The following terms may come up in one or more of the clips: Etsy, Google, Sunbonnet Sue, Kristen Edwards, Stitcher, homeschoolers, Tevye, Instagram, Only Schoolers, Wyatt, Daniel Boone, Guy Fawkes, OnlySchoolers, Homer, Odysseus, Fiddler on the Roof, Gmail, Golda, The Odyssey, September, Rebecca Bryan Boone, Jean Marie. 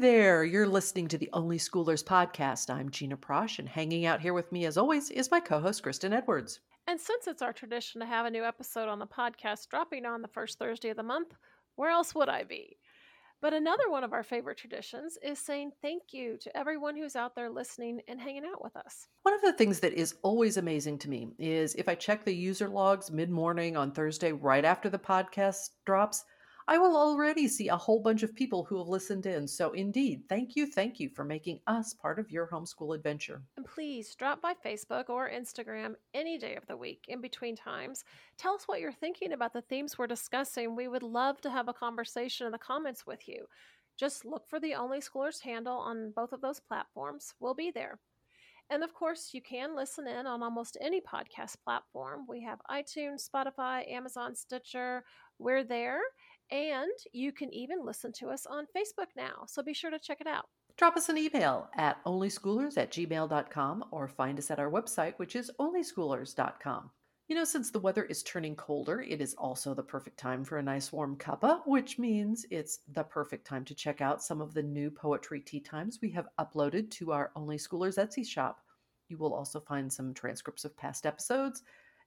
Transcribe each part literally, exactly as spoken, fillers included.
there. You're listening to the Only Schoolers podcast. I'm Gina Prosh, and hanging out here with me, as always, is my co-host, Kristen Edwards. And since it's our tradition to have a new episode on the podcast dropping on the first Thursday of the month, where else would I be? But another one of our favorite traditions is saying thank you to everyone who's out there listening and hanging out with us. One of the things that is always amazing to me is if I check the user logs mid-morning on Thursday right after the podcast drops, I will already see a whole bunch of people who have listened in. So indeed, thank you, thank you for making us part of your homeschool adventure. And please drop by Facebook or Instagram any day of the week in between times. Tell us what you're thinking about the themes we're discussing. We would love to have a conversation in the comments with you. Just look for the Only Schoolers handle on both of those platforms. We'll be there. And of course, you can listen in on almost any podcast platform. We have iTunes, Spotify, Amazon, Stitcher. We're there. And you can even listen to us on Facebook now, so be sure to check it out. Drop us an email at only schoolers at gmail dot com or find us at our website, which is only schoolers dot com. You know, since the weather is turning colder, it is also the perfect time for a nice warm cuppa, which means it's the perfect time to check out some of the new poetry tea times we have uploaded to our Only Schoolers Etsy shop. You will also find some transcripts of past episodes,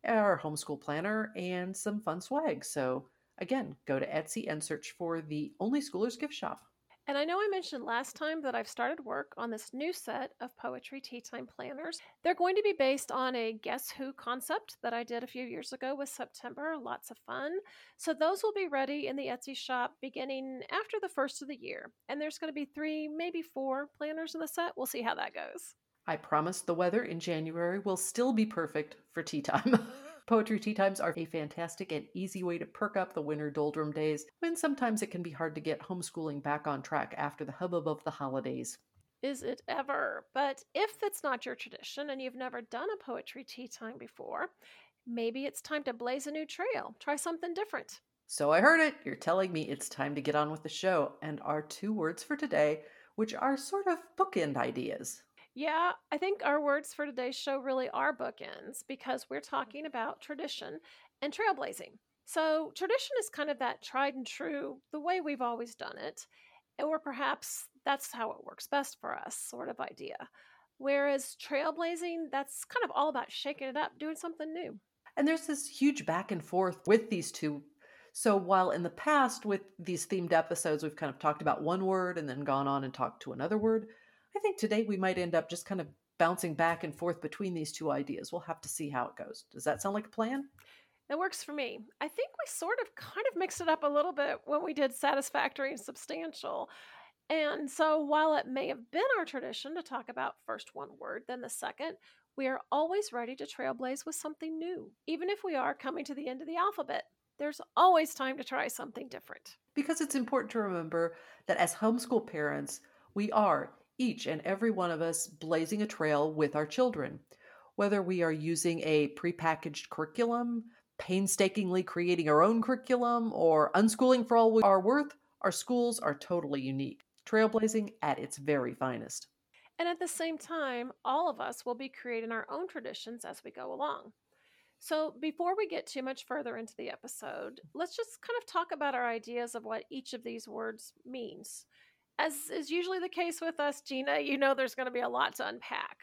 our homeschool planner, and some fun swag, so... Again, go to Etsy and search for the Only Schoolers Gift Shop. And I know I mentioned last time that I've started work on this new set of poetry tea time planners. They're going to be based on a Guess Who concept that I did a few years ago with September. Lots of fun. So those will be ready in the Etsy shop beginning after the first of the year. And there's going to be three, maybe four planners in the set. We'll see how that goes. I promise the weather in January will still be perfect for tea time. Poetry tea times are a fantastic and easy way to perk up the winter doldrum days when sometimes it can be hard to get homeschooling back on track after the hubbub of the holidays. Is it ever? But if it's not your tradition and you've never done a poetry tea time before, maybe it's time to blaze a new trail. Try something different. So I heard it. You're telling me it's time to get on with the show and our two words for today, which are sort of bookend ideas. Yeah, I think our words for today's show really are bookends because we're talking about tradition and trailblazing. So tradition is kind of that tried and true, the way we've always done it, or perhaps that's how it works best for us sort of idea. Whereas trailblazing, that's kind of all about shaking it up, doing something new. And there's this huge back and forth with these two. So while in the past with these themed episodes, we've kind of talked about one word and then gone on and talked to another word, I think today we might end up just kind of bouncing back and forth between these two ideas. We'll have to see how it goes. Does that sound like a plan? That works for me. I think we sort of kind of mixed it up a little bit when we did satisfactory and substantial. And so while it may have been our tradition to talk about first one word, then the second, we are always ready to trailblaze with something new, even if we are coming to the end of the alphabet. There's always time to try something different. Because it's important to remember that as homeschool parents, we are each and every one of us blazing a trail with our children. Whether we are using a prepackaged curriculum, painstakingly creating our own curriculum, or unschooling for all we are worth, our schools are totally unique. Trailblazing at its very finest. And at the same time, all of us will be creating our own traditions as we go along. So before we get too much further into the episode, let's just kind of talk about our ideas of what each of these words means. As is usually the case with us, Gina, you know there's going to be a lot to unpack.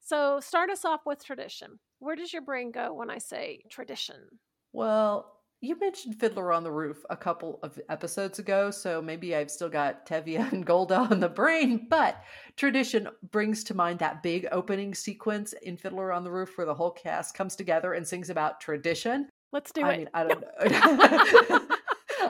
So start us off with tradition. Where does your brain go when I say tradition? Well, you mentioned Fiddler on the Roof a couple of episodes ago, so maybe I've still got Tevye and Golda on the brain, but tradition brings to mind that big opening sequence in Fiddler on the Roof where the whole cast comes together and sings about tradition. Let's do I it. Mean, I don't no. know.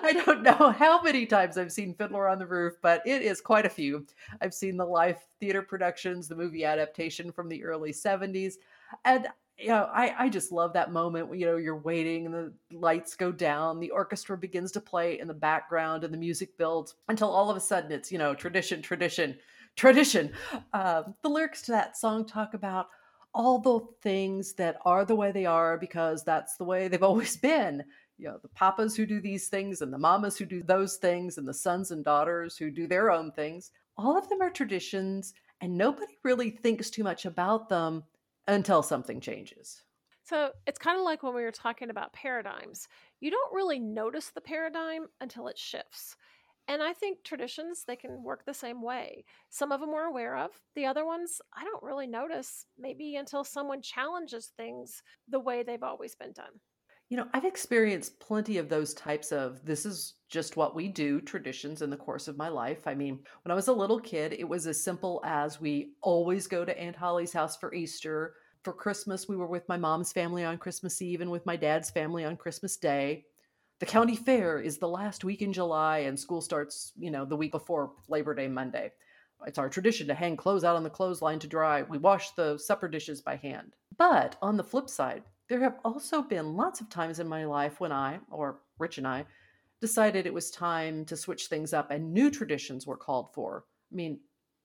I don't know how many times I've seen Fiddler on the Roof, but it is quite a few. I've seen the live theater productions, the movie adaptation from the early seventies. And, you know, I, I just love that moment when, you know, you're waiting and the lights go down, the orchestra begins to play in the background and the music builds until all of a sudden it's, you know, tradition, tradition, tradition. Um, the lyrics to that song talk about all the things that are the way they are because that's the way they've always been. You know, the papas who do these things and the mamas who do those things and the sons and daughters who do their own things. All of them are traditions and nobody really thinks too much about them until something changes. So it's kind of like when we were talking about paradigms. You don't really notice the paradigm until it shifts. And I think traditions, they can work the same way. Some of them we're aware of. The other ones, I don't really notice, maybe until someone challenges things the way they've always been done. You know, I've experienced plenty of those types of, this is just what we do, traditions in the course of my life. I mean, when I was a little kid, it was as simple as we always go to Aunt Holly's house for Easter. For Christmas, we were with my mom's family on Christmas Eve and with my dad's family on Christmas Day. The county fair is the last week in July, and school starts, you know, the week before Labor Day Monday. It's our tradition to hang clothes out on the clothesline to dry. We wash the supper dishes by hand. But on the flip side, there have also been lots of times in my life when I, or Rich and I, decided it was time to switch things up and new traditions were called for. I mean,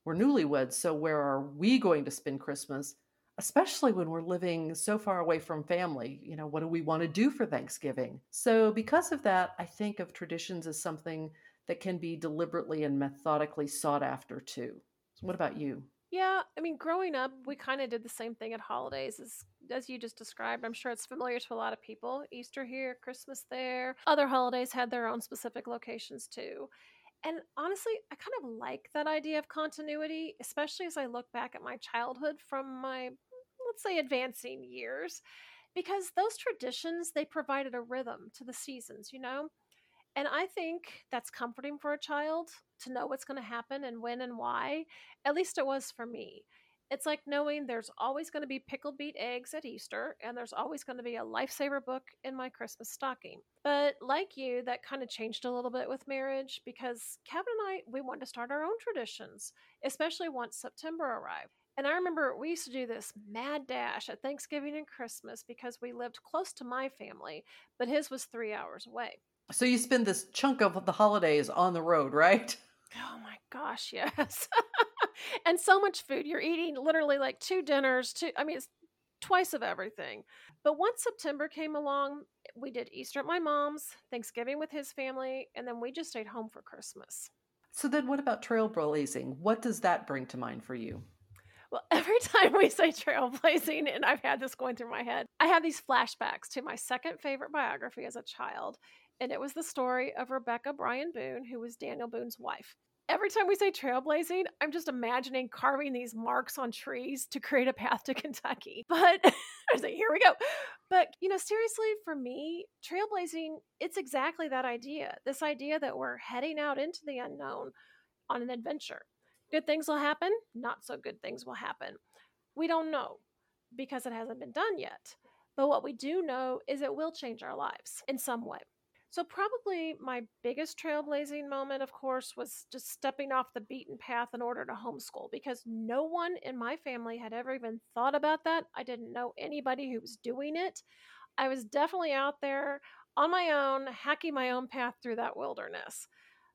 we're newlyweds, so where are we going to spend Christmas? Especially when we're living so far away from family. You know, what do we want to do for Thanksgiving? So because of that, I think of traditions as something that can be deliberately and methodically sought after too. So what about you? Yeah, I mean, growing up, we kind of did the same thing at holidays as, as you just described. I'm sure it's familiar to a lot of people. Easter here, Christmas there. Other holidays had their own specific locations too. And honestly, I kind of like that idea of continuity, especially as I look back at my childhood from my, let's say, advancing years, because those traditions, they provided a rhythm to the seasons, you know? And I think that's comforting for a child to know what's going to happen and when and why. At least it was for me. It's like knowing there's always going to be pickled beet eggs at Easter, and there's always going to be a Lifesaver book in my Christmas stocking. But like you, that kind of changed a little bit with marriage, because Kevin and I, we wanted to start our own traditions, especially once September arrived. And I remember we used to do this mad dash at Thanksgiving and Christmas because we lived close to my family, but his was three hours away. So you spend this chunk of the holidays on the road, right? Oh my gosh, yes. And so much food. You're eating literally like two dinners, two, I mean, it's twice of everything. But once September came along, we did Easter at my mom's, Thanksgiving with his family, and then we just stayed home for Christmas. So then what about trailblazing? What does that bring to mind for you? Well, every time we say trailblazing, and I've had this going through my head, I have these flashbacks to my second favorite biography as a child. And it was the story of Rebecca Bryan Boone, who was Daniel Boone's wife. Every time we say trailblazing, I'm just imagining carving these marks on trees to create a path to Kentucky. But I was like, here we go. But, you know, seriously, for me, trailblazing, it's exactly that idea. This idea that we're heading out into the unknown on an adventure. Good things will happen. Not so good things will happen. We don't know because it hasn't been done yet. But what we do know is it will change our lives in some way. So probably my biggest trailblazing moment, of course, was just stepping off the beaten path in order to homeschool, because no one in my family had ever even thought about that. I didn't know anybody who was doing it. I was definitely out there on my own, hacking my own path through that wilderness.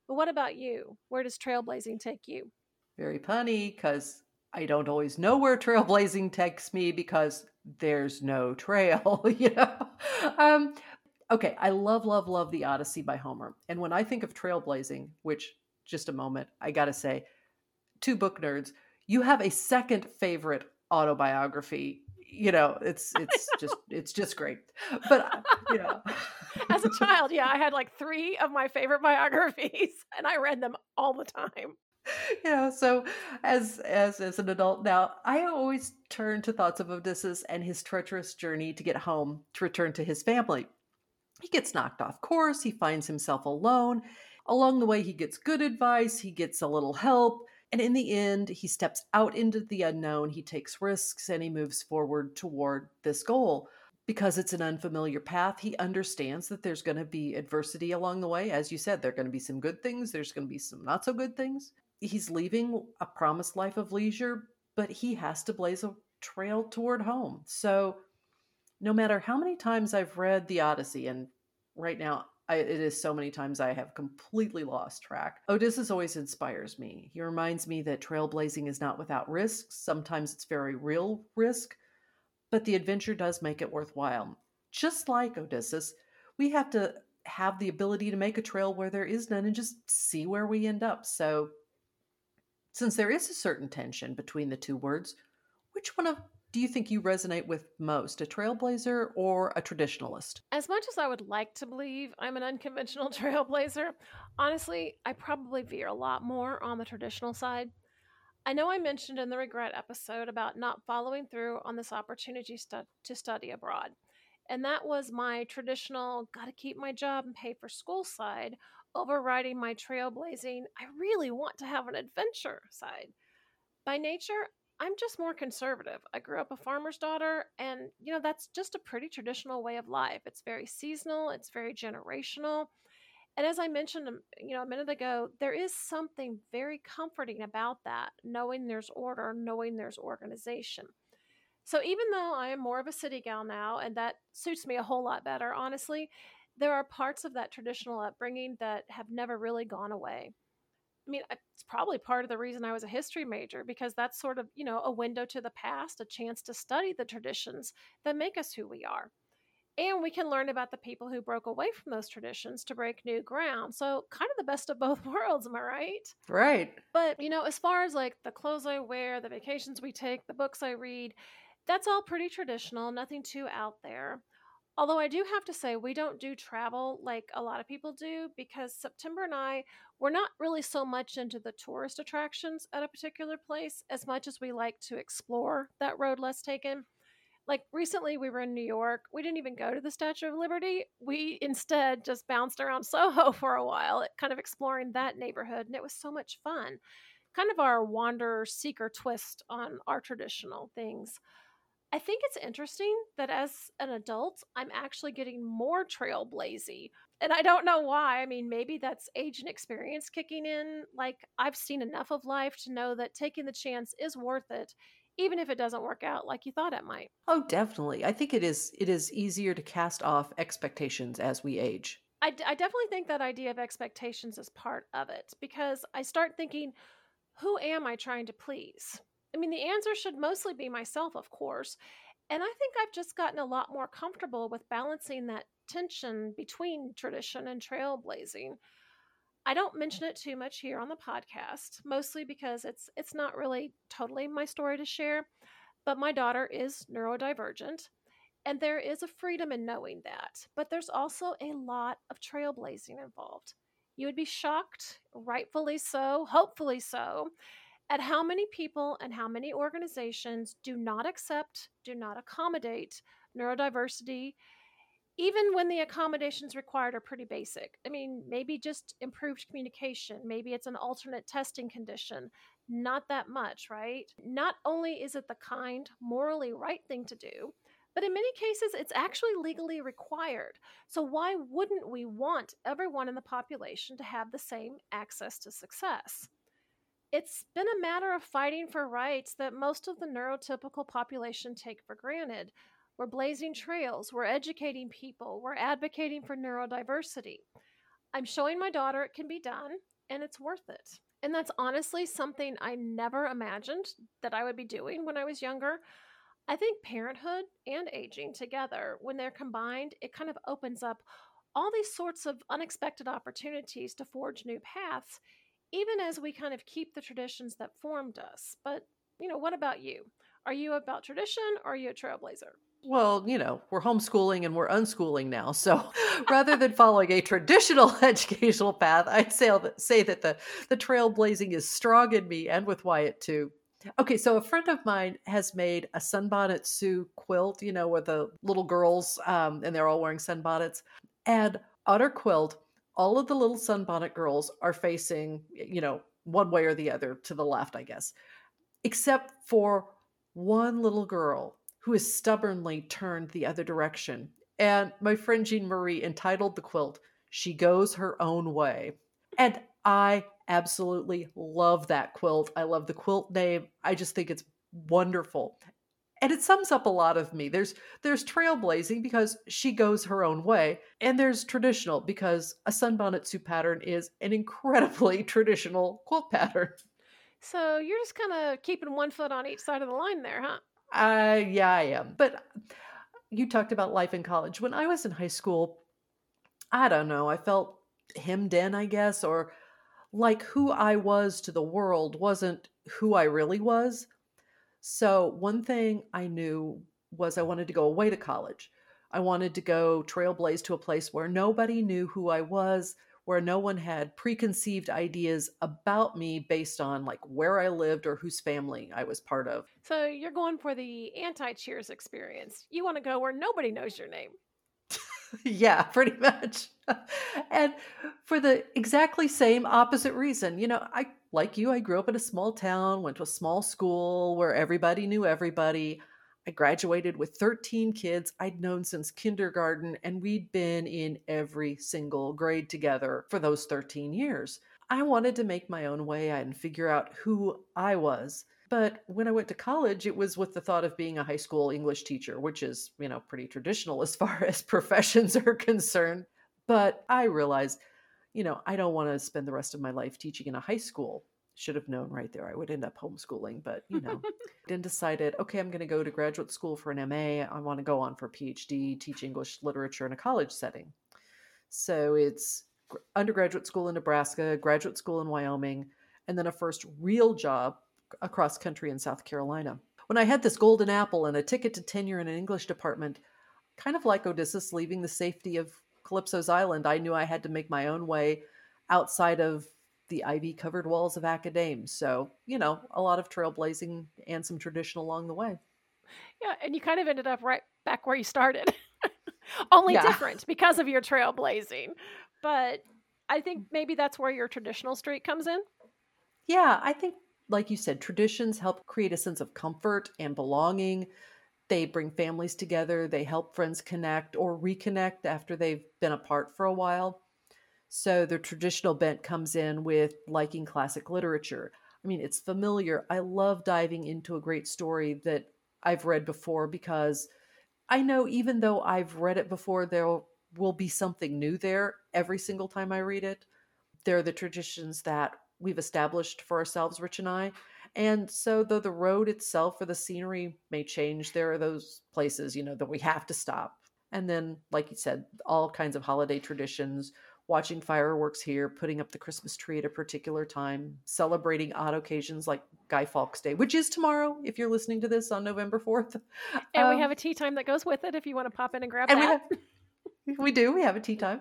But what about you? Where does trailblazing take you? Very punny, because I don't always know where trailblazing takes me because there's no trail, you know? Um, Okay, I love, love, love The Odyssey by Homer. And when I think of trailblazing, which, just a moment, I gotta say, two book nerds, you have a second favorite autobiography. You know, it's it's just it's just great. But, you know. As a child, yeah, I had like three of my favorite biographies, and I read them all the time. You know, so as as as an adult now, I always turn to thoughts of Odysseus and his treacherous journey to get home, to return to his family. He gets knocked off course. He finds himself alone. Along the way, he gets good advice. He gets a little help. And in the end, he steps out into the unknown. He takes risks and he moves forward toward this goal. Because it's an unfamiliar path, he understands that there's going to be adversity along the way. As you said, there are going to be some good things. There's going to be some not so good things. He's leaving a promised life of leisure, but he has to blaze a trail toward home. So no matter how many times I've read The Odyssey, and right now I, it is so many times I have completely lost track, Odysseus always inspires me. He reminds me that trailblazing is not without risks. Sometimes it's very real risk, but the adventure does make it worthwhile. Just like Odysseus, we have to have the ability to make a trail where there is none and just see where we end up. So since there is a certain tension between the two words, which one of do you think you resonate with most, a trailblazer or a traditionalist? As much as I would like to believe I'm an unconventional trailblazer, honestly, I probably veer a lot more on the traditional side. I know I mentioned in the regret episode about not following through on this opportunity stu- to study abroad. And that was my traditional, gotta keep my job and pay for school side, overriding my trailblazing, I really want to have an adventure side. By nature, I'm just more conservative. I grew up a farmer's daughter, and you know, that's just a pretty traditional way of life. It's very seasonal, it's very generational. And as I mentioned, you know, a minute ago, there is something very comforting about that, knowing there's order, knowing there's organization. So even though I am more of a city gal now, and that suits me a whole lot better, honestly, there are parts of that traditional upbringing that have never really gone away. I mean, it's probably part of the reason I was a history major, because that's sort of, you know, a window to the past, a chance to study the traditions that make us who we are. And we can learn about the people who broke away from those traditions to break new ground. So kind of the best of both worlds, am I right? Right. But, you know, as far as like the clothes I wear, the vacations we take, the books I read, that's all pretty traditional, nothing too out there. Although I do have to say we don't do travel like a lot of people do, because September and I, we're not really so much into the tourist attractions at a particular place as much as we like to explore that road less taken. Like recently we were in New York. We didn't even go to the Statue of Liberty. We instead just bounced around Soho for a while, kind of exploring that neighborhood. And it was so much fun. Kind of our wanderer seeker twist on our traditional things. I think it's interesting that as an adult, I'm actually getting more trailblazy. And I don't know why. I mean, maybe that's age and experience kicking in. Like, I've seen enough of life to know that taking the chance is worth it, even if it doesn't work out like you thought it might. Oh, definitely. I think it is it is easier to cast off expectations as we age. I, d- I definitely think that idea of expectations is part of it, because I start thinking, who am I trying to please? I mean, the answer should mostly be myself, of course. And I think I've just gotten a lot more comfortable with balancing that tension between tradition and trailblazing. I don't mention it too much here on the podcast, mostly because it's it's not really totally my story to share, but my daughter is neurodivergent, and there is a freedom in knowing that. But there's also a lot of trailblazing involved. You would be shocked, rightfully so, hopefully so, at how many people and how many organizations do not accept, do not accommodate neurodiversity, even when the accommodations required are pretty basic. I mean, maybe just improved communication. Maybe it's an alternate testing condition. Not that much, right? Not only is it the kind, morally right thing to do, but in many cases, it's actually legally required. So why wouldn't we want everyone in the population to have the same access to success? It's been a matter of fighting for rights that most of the neurotypical population take for granted. We're blazing trails, we're educating people, we're advocating for neurodiversity. I'm showing my daughter it can be done, and it's worth it. And that's honestly something I never imagined that I would be doing when I was younger. I think parenthood and aging together, when they're combined, it kind of opens up all these sorts of unexpected opportunities to forge new paths, even as we kind of keep the traditions that formed us. But, you know, what about you? Are you about tradition or are you a trailblazer? Well, you know, we're homeschooling and we're unschooling now. So rather than following a traditional educational path, I'd say say that the, the trailblazing is strong in me and with Wyatt too. Okay, so a friend of mine has made a sunbonnet Sue quilt, you know, with the little girls um, and they're all wearing sunbonnets. And on her quilt, all of the little sunbonnet girls are facing, you know, one way or the other, to the left, I guess, except for one little girl who is stubbornly turned the other direction. And my friend Jean Marie entitled the quilt, "She Goes Her Own Way." And I absolutely love that quilt. I love the quilt name. I just think it's wonderful. And it sums up a lot of me. There's there's trailblazing because she goes her own way. And there's traditional because a sunbonnet Sue pattern is an incredibly traditional quilt pattern. So you're just kind of keeping one foot on each side of the line there, huh? Uh, yeah, I am. But you talked about life in college. When I was in high school, I don't know, I felt hemmed in, I guess, or like who I was to the world wasn't who I really was. So one thing I knew was I wanted to go away to college. I wanted to go trailblaze to a place where nobody knew who I was, where no one had preconceived ideas about me based on like where I lived or whose family I was part of. So you're going for the anti-Cheers experience. You want to go where nobody knows your name. Yeah, pretty much. And for the exactly same opposite reason. You know, I, like you, I grew up in a small town, went to a small school where everybody knew everybody. I graduated with thirteen kids I'd known since kindergarten, and we'd been in every single grade together for those thirteen years. I wanted to make my own way and figure out who I was. But when I went to college, it was with the thought of being a high school English teacher, which is, you know, pretty traditional as far as professions are concerned. But I realized, you know, I don't want to spend the rest of my life teaching in a high school. Should have known right there I would end up homeschooling, but you know, then decided, okay, I'm going to go to graduate school for an M A. I want to go on for a P H D, teach English literature in a college setting. So it's undergraduate school in Nebraska, graduate school in Wyoming, and then a first real job across country in South Carolina. When I had this golden apple and a ticket to tenure in an English department, kind of like Odysseus leaving the safety of Calypso's Island, I knew I had to make my own way outside of the ivy-covered walls of academe. So, you know, a lot of trailblazing and some tradition along the way. Yeah, and you kind of ended up right back where you started. Only yeah. different because of your trailblazing. But I think maybe that's where your traditional streak comes in. Yeah, I think, like you said, traditions help create a sense of comfort and belonging. They bring families together. They help friends connect or reconnect after they've been apart for a while. So the traditional bent comes in with liking classic literature. I mean, it's familiar. I love diving into a great story that I've read before because I know even though I've read it before, there will be something new there every single time I read it. They're the traditions that we've established for ourselves, Rich and I. And so though the road itself or the scenery may change, there are those places, you know, that we have to stop. And then, like you said, all kinds of holiday traditions, watching fireworks here, putting up the Christmas tree at a particular time, celebrating odd occasions like Guy Fawkes Day, which is tomorrow, if you're listening to this on November fourth. And um, we have a tea time that goes with it if you want to pop in and grab and that. We, have, we do. We have a tea time.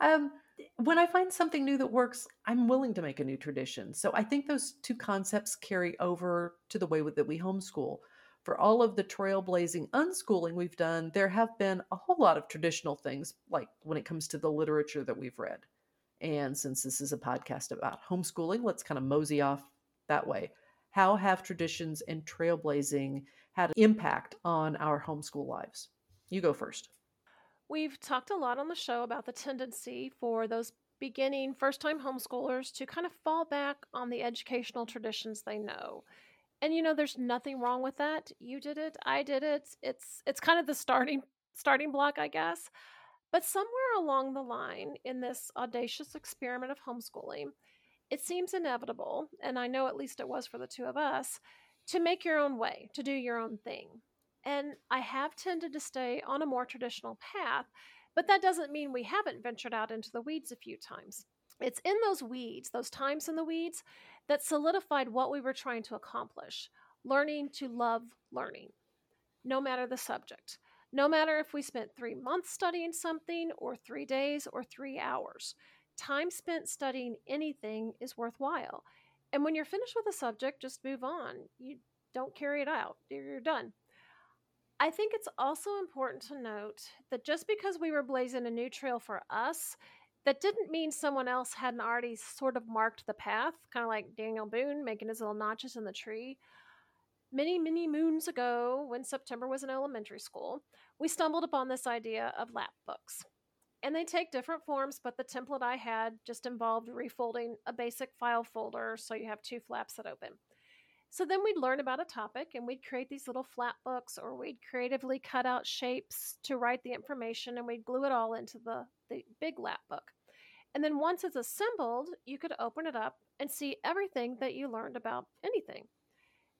Um, when I find something new that works, I'm willing to make a new tradition. So I think those two concepts carry over to the way that we homeschool. For all of the trailblazing unschooling we've done, there have been a whole lot of traditional things, like when it comes to the literature that we've read. And since this is a podcast about homeschooling, let's kind of mosey off that way. How have traditions and trailblazing had an impact on our homeschool lives? You go first. We've talked a lot on the show about the tendency for those beginning first-time homeschoolers to kind of fall back on the educational traditions they know. And, you know, there's nothing wrong with that. You did it. I did it. It's it's kind of the starting starting block, I guess. But somewhere along the line in this audacious experiment of homeschooling, it seems inevitable, and I know at least it was for the two of us, to make your own way, to do your own thing. And I have tended to stay on a more traditional path, but that doesn't mean we haven't ventured out into the weeds a few times. It's in those weeds, those times in the weeds, that solidified what we were trying to accomplish, learning to love learning, no matter the subject, no matter if we spent three months studying something or three days or three hours. Time spent studying anything is worthwhile. And when you're finished with a subject, just move on. You don't carry it out. You're done. I think it's also important to note that just because we were blazing a new trail for us, that didn't mean someone else hadn't already sort of marked the path, kind of like Daniel Boone making his little notches in the tree. Many, many moons ago, when September was in elementary school, we stumbled upon this idea of lap books. And they take different forms, but the template I had just involved refolding a basic file folder so you have two flaps that open. So then we'd learn about a topic and we'd create these little flat books, or we'd creatively cut out shapes to write the information and we'd glue it all into the, the big lap book. And then once it's assembled, you could open it up and see everything that you learned about anything.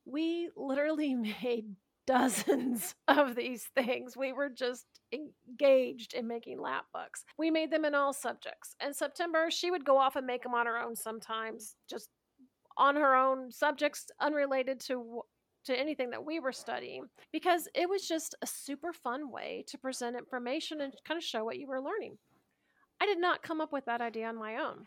We literally made dozens of these things. We were just engaged in making lap books. We made them in all subjects. And September, she would go off and make them on her own sometimes, just on her own, subjects unrelated to to anything that we were studying, because it was just a super fun way to present information and kind of show what you were learning. I did not come up with that idea on my own,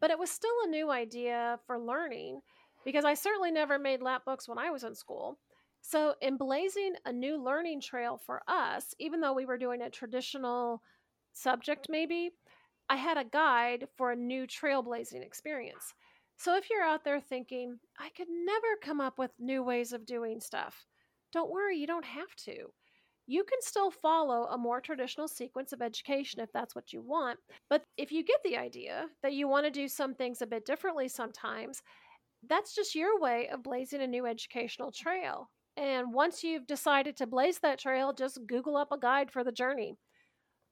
but it was still a new idea for learning, because I certainly never made lap books when I was in school. So emblazing a new learning trail for us, even though we were doing a traditional subject maybe, I had a guide for a new trailblazing experience. So if you're out there thinking, I could never come up with new ways of doing stuff, don't worry, you don't have to. You can still follow a more traditional sequence of education if that's what you want. But if you get the idea that you want to do some things a bit differently sometimes, that's just your way of blazing a new educational trail. And once you've decided to blaze that trail, just Google up a guide for the journey.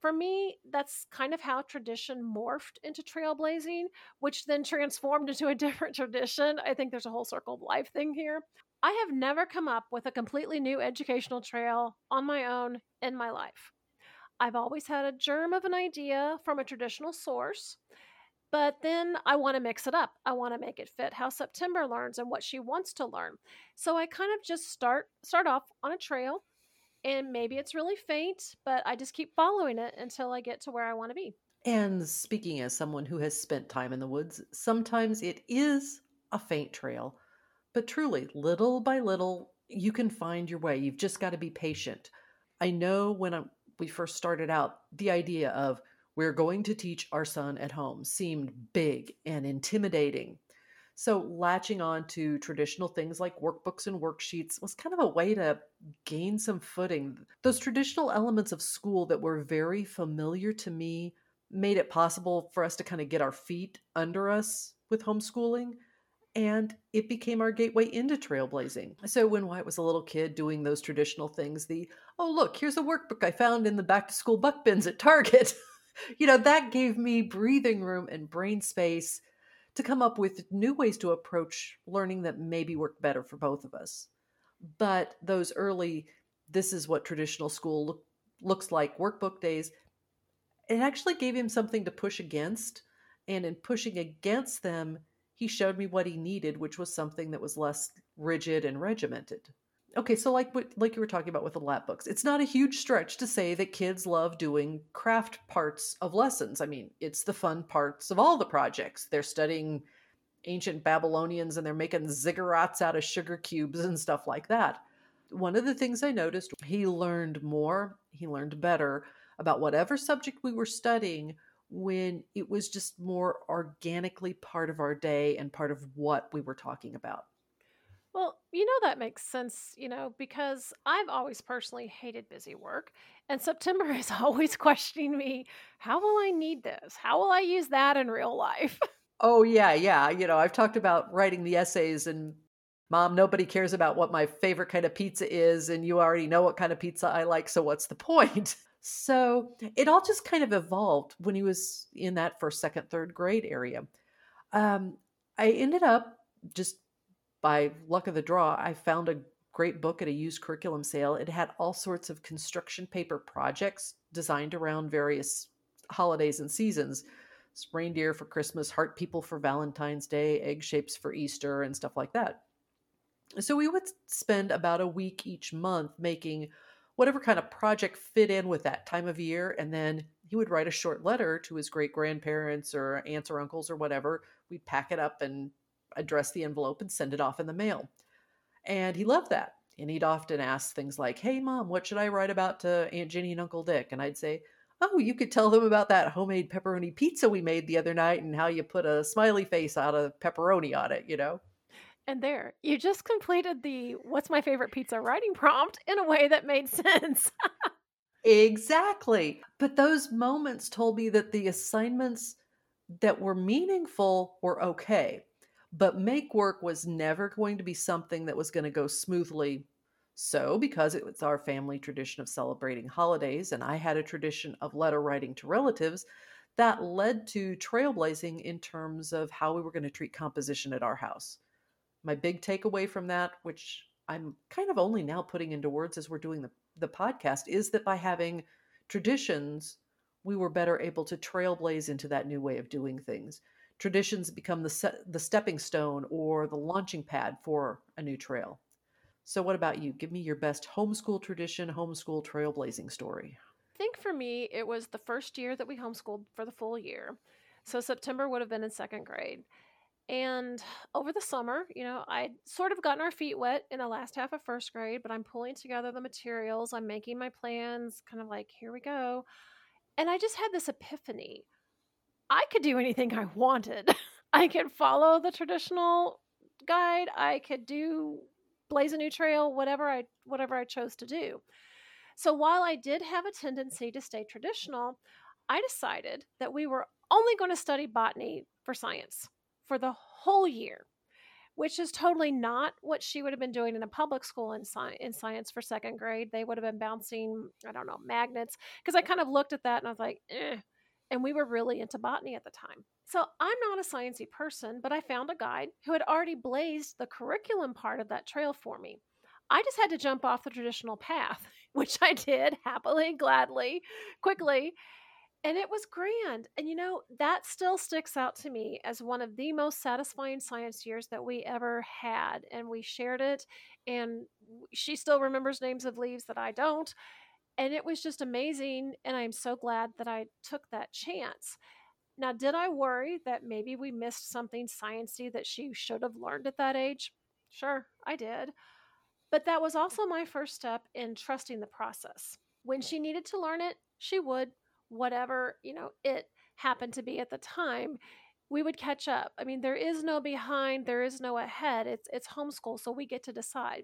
For me, that's kind of how tradition morphed into trailblazing, which then transformed into a different tradition. I think there's a whole circle of life thing here. I have never come up with a completely new educational trail on my own in my life. I've always had a germ of an idea from a traditional source, but then I want to mix it up. I want to make it fit how September learns and what she wants to learn. So I kind of just start start off on a trail, and maybe it's really faint, but I just keep following it until I get to where I want to be. And speaking as someone who has spent time in the woods, sometimes it is a faint trail, but truly, little by little, you can find your way. You've just got to be patient. I know when I, we first started out, the idea of we're going to teach our son at home seemed big and intimidating. So latching on to traditional things like workbooks and worksheets was kind of a way to gain some footing. Those traditional elements of school that were very familiar to me made it possible for us to kind of get our feet under us with homeschooling. And it became our gateway into trailblazing. So when Wyatt was a little kid doing those traditional things, the, oh, look, here's a workbook I found in the back to school buck bins at Target. You know, that gave me breathing room and brain space to come up with new ways to approach learning that maybe worked better for both of us. But those early, this is what traditional school look, looks like workbook days, it actually gave him something to push against. And in pushing against them, he showed me what he needed, which was something that was less rigid and regimented. Okay, so like what, like you were talking about with the lap books, it's not a huge stretch to say that kids love doing craft parts of lessons. I mean, it's the fun parts of all the projects. They're studying ancient Babylonians and they're making ziggurats out of sugar cubes and stuff like that. One of the things I noticed, he learned more, he learned better about whatever subject we were studying when it was just more organically part of our day and part of what we were talking about. Well, you know, that makes sense, you know, because I've always personally hated busy work, and September is always questioning me, how will I need this? How will I use that in real life? Oh, yeah, yeah. You know, I've talked about writing the essays and, Mom, nobody cares about what my favorite kind of pizza is, and you already know what kind of pizza I like, so what's the point? So it all just kind of evolved when he was in that first, second, third grade area. Um, I ended up just by luck of the draw, I found a great book at a used curriculum sale. It had all sorts of construction paper projects designed around various holidays and seasons. It's reindeer for Christmas, heart people for Valentine's Day, egg shapes for Easter, and stuff like that. So we would spend about a week each month making whatever kind of project fit in with that time of year. And then he would write a short letter to his great grandparents or aunts or uncles or whatever. We'd pack it up and address the envelope and send it off in the mail. And he loved that. And he'd often ask things like, hey, Mom, what should I write about to Aunt Jenny and Uncle Dick? And I'd say, oh, you could tell them about that homemade pepperoni pizza we made the other night and how you put a smiley face out of pepperoni on it, you know? And there, you just completed the what's my favorite pizza writing prompt in a way that made sense. Exactly. But those moments told me that the assignments that were meaningful were okay. But make work was never going to be something that was going to go smoothly. So because it was our family tradition of celebrating holidays and I had a tradition of letter writing to relatives, that led to trailblazing in terms of how we were going to treat composition at our house. My big takeaway from that, which I'm kind of only now putting into words as we're doing the, the podcast, is that by having traditions, we were better able to trailblaze into that new way of doing things. Traditions become the, the stepping stone or the launching pad for a new trail. So what about you? Give me your best homeschool tradition, homeschool trailblazing story. I think for me, it was the first year that we homeschooled for the full year. So September would have been in second grade. And over the summer, you know, I'd sort of gotten our feet wet in the last half of first grade, but I'm pulling together the materials. I'm making my plans, kind of like, here we go. And I just had this epiphany. I could do anything I wanted. I could follow the traditional guide. I could do blaze a new trail, whatever I, whatever I chose to do. So while I did have a tendency to stay traditional, I decided that we were only going to study botany for science for the whole year, which is totally not what she would have been doing in a public school in, sci- in science for second grade. They would have been bouncing, I don't know, magnets. Because I kind of looked at that and I was like, eh. And we were really into botany at the time. So I'm not a sciencey person, but I found a guide who had already blazed the curriculum part of that trail for me. I just had to jump off the traditional path, which I did happily, gladly, quickly. And it was grand. And, you know, that still sticks out to me as one of the most satisfying science years that we ever had. And we shared it. And she still remembers names of leaves that I don't. And it was just amazing. And I'm so glad that I took that chance. Now, did I worry that maybe we missed something sciencey that she should have learned at that age? Sure, I did. But that was also my first step in trusting the process. When she needed to learn it, she would. Whatever, you know, it happened to be at the time, we would catch up. I mean, there is no behind, there is no ahead. It's it's homeschool, so we get to decide.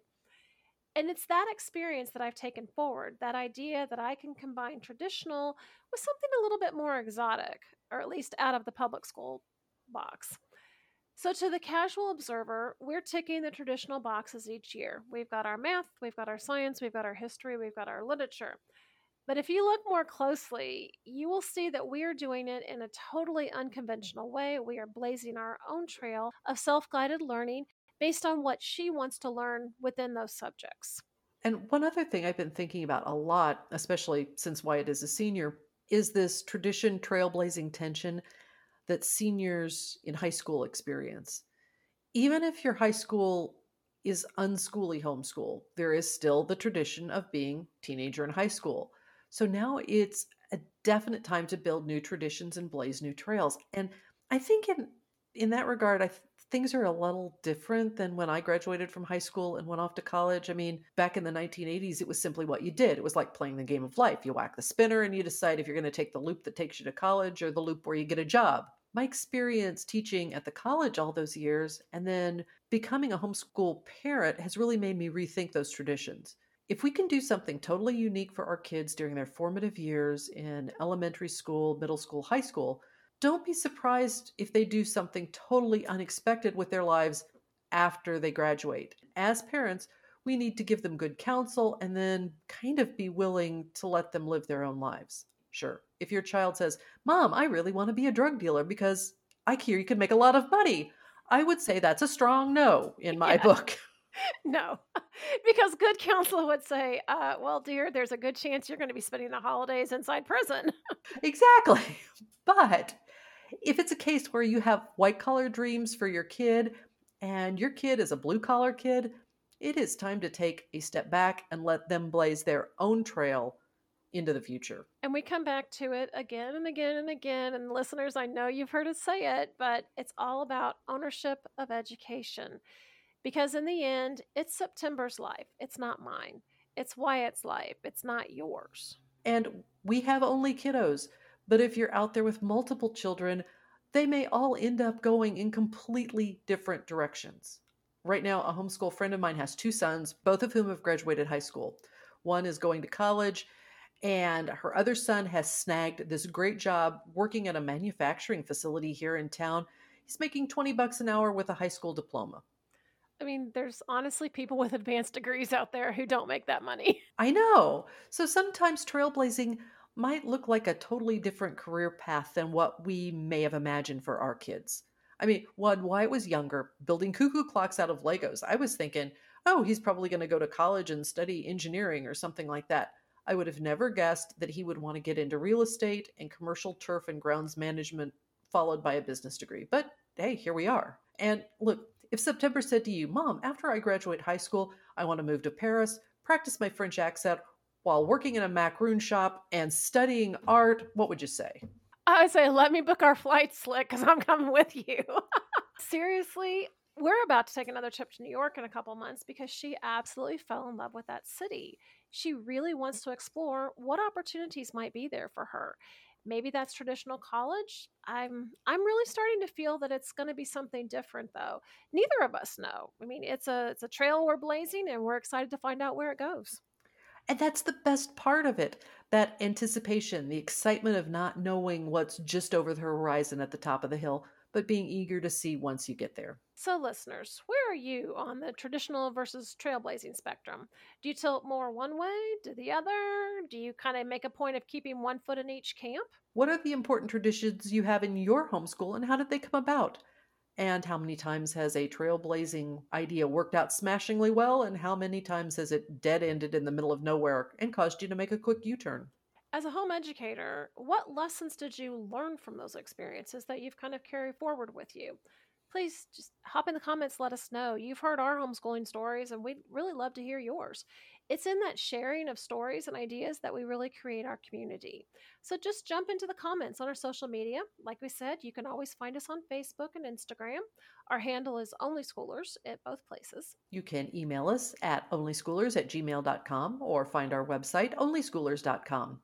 And it's that experience that I've taken forward, that idea that I can combine traditional with something a little bit more exotic, or at least out of the public school box. So to the casual observer, we're ticking the traditional boxes each year. We've got our math, we've got our science, we've got our history, we've got our literature. But if you look more closely, you will see that we are doing it in a totally unconventional way. We are blazing our own trail of self-guided learning based on what she wants to learn within those subjects. And one other thing I've been thinking about a lot, especially since Wyatt is a senior, is this tradition trailblazing tension that seniors in high school experience. Even if your high school is unschooly homeschool, there is still the tradition of being a teenager in high school. So now it's a definite time to build new traditions and blaze new trails. And I think in in that regard, I th- things are a little different than when I graduated from high school and went off to college. I mean, back in the nineteen eighties, it was simply what you did. It was like playing the game of life. You whack the spinner and you decide if you're going to take the loop that takes you to college or the loop where you get a job. My experience teaching at the college all those years and then becoming a homeschool parent has really made me rethink those traditions. If we can do something totally unique for our kids during their formative years in elementary school, middle school, high school, don't be surprised if they do something totally unexpected with their lives after they graduate. As parents, we need to give them good counsel and then kind of be willing to let them live their own lives. Sure, if your child says, Mom, I really want to be a drug dealer because I hear you can make a lot of money, I would say that's a strong no in my yeah. book. No, because good counsel would say, uh, well, dear, there's a good chance you're going to be spending the holidays inside prison. Exactly. But if it's a case where you have white collar dreams for your kid and your kid is a blue collar kid, it is time to take a step back and let them blaze their own trail into the future. And we come back to it again and again and again. And listeners, I know you've heard us say it, but it's all about ownership of education. Because in the end, it's September's life. It's not mine. It's Wyatt's life. It's not yours. And we have only kiddos. But if you're out there with multiple children, they may all end up going in completely different directions. Right now, a homeschool friend of mine has two sons, both of whom have graduated high school. One is going to college, and her other son has snagged this great job working at a manufacturing facility here in town. He's making twenty bucks an hour with a high school diploma. I mean, there's honestly people with advanced degrees out there who don't make that money. I know. So sometimes trailblazing might look like a totally different career path than what we may have imagined for our kids. I mean, when Wyatt was younger, building cuckoo clocks out of Legos, I was thinking, oh, he's probably going to go to college and study engineering or something like that. I would have never guessed that he would want to get into real estate and commercial turf and grounds management, followed by a business degree. But hey, here we are. And look, If September said to you, Mom, after I graduate high school, I want to move to Paris, practice my French accent while working in a macaroon shop and studying art, what would you say? I would say, let me book our flight, Slick, because I'm coming with you. Seriously, we're about to take another trip to New York in a couple months because she absolutely fell in love with that city. She really wants to explore what opportunities might be there for her. Maybe that's traditional college. I'm I'm really starting to feel that it's going to be something different, though. Neither of us know. I mean, it's a it's a trail we're blazing, and we're excited to find out where it goes. And that's the best part of it, that anticipation, the excitement of not knowing what's just over the horizon at the top of the hill, but being eager to see once you get there. So listeners, where are you on the traditional versus trailblazing spectrum? Do you tilt more one way to the other? Do you kind of make a point of keeping one foot in each camp? What are the important traditions you have in your homeschool, and how did they come about? And how many times has a trailblazing idea worked out smashingly well, and how many times has it dead-ended in the middle of nowhere and caused you to make a quick U-turn? As a home educator, what lessons did you learn from those experiences that you've kind of carried forward with you? Please just hop in the comments, let us know. You've heard our homeschooling stories, and we'd really love to hear yours. It's in that sharing of stories and ideas that we really create our community. So just jump into the comments on our social media. Like we said, you can always find us on Facebook and Instagram. Our handle is OnlySchoolers at both places. You can email us at onlyschoolers at gmail dot com or find our website, onlyschoolers dot com.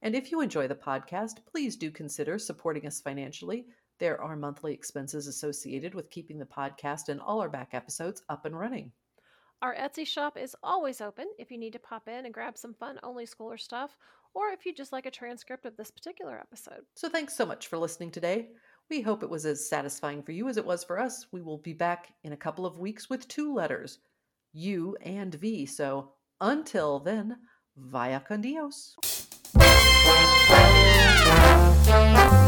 And if you enjoy the podcast, please do consider supporting us financially. There are monthly expenses associated with keeping the podcast and all our back episodes up and running. Our Etsy shop is always open if you need to pop in and grab some fun Only Schooler stuff, or if you'd just like a transcript of this particular episode. So thanks so much for listening today. We hope it was as satisfying for you as it was for us. We will be back in a couple of weeks with two letters, U and V. So until then, vaya con Dios. Bye.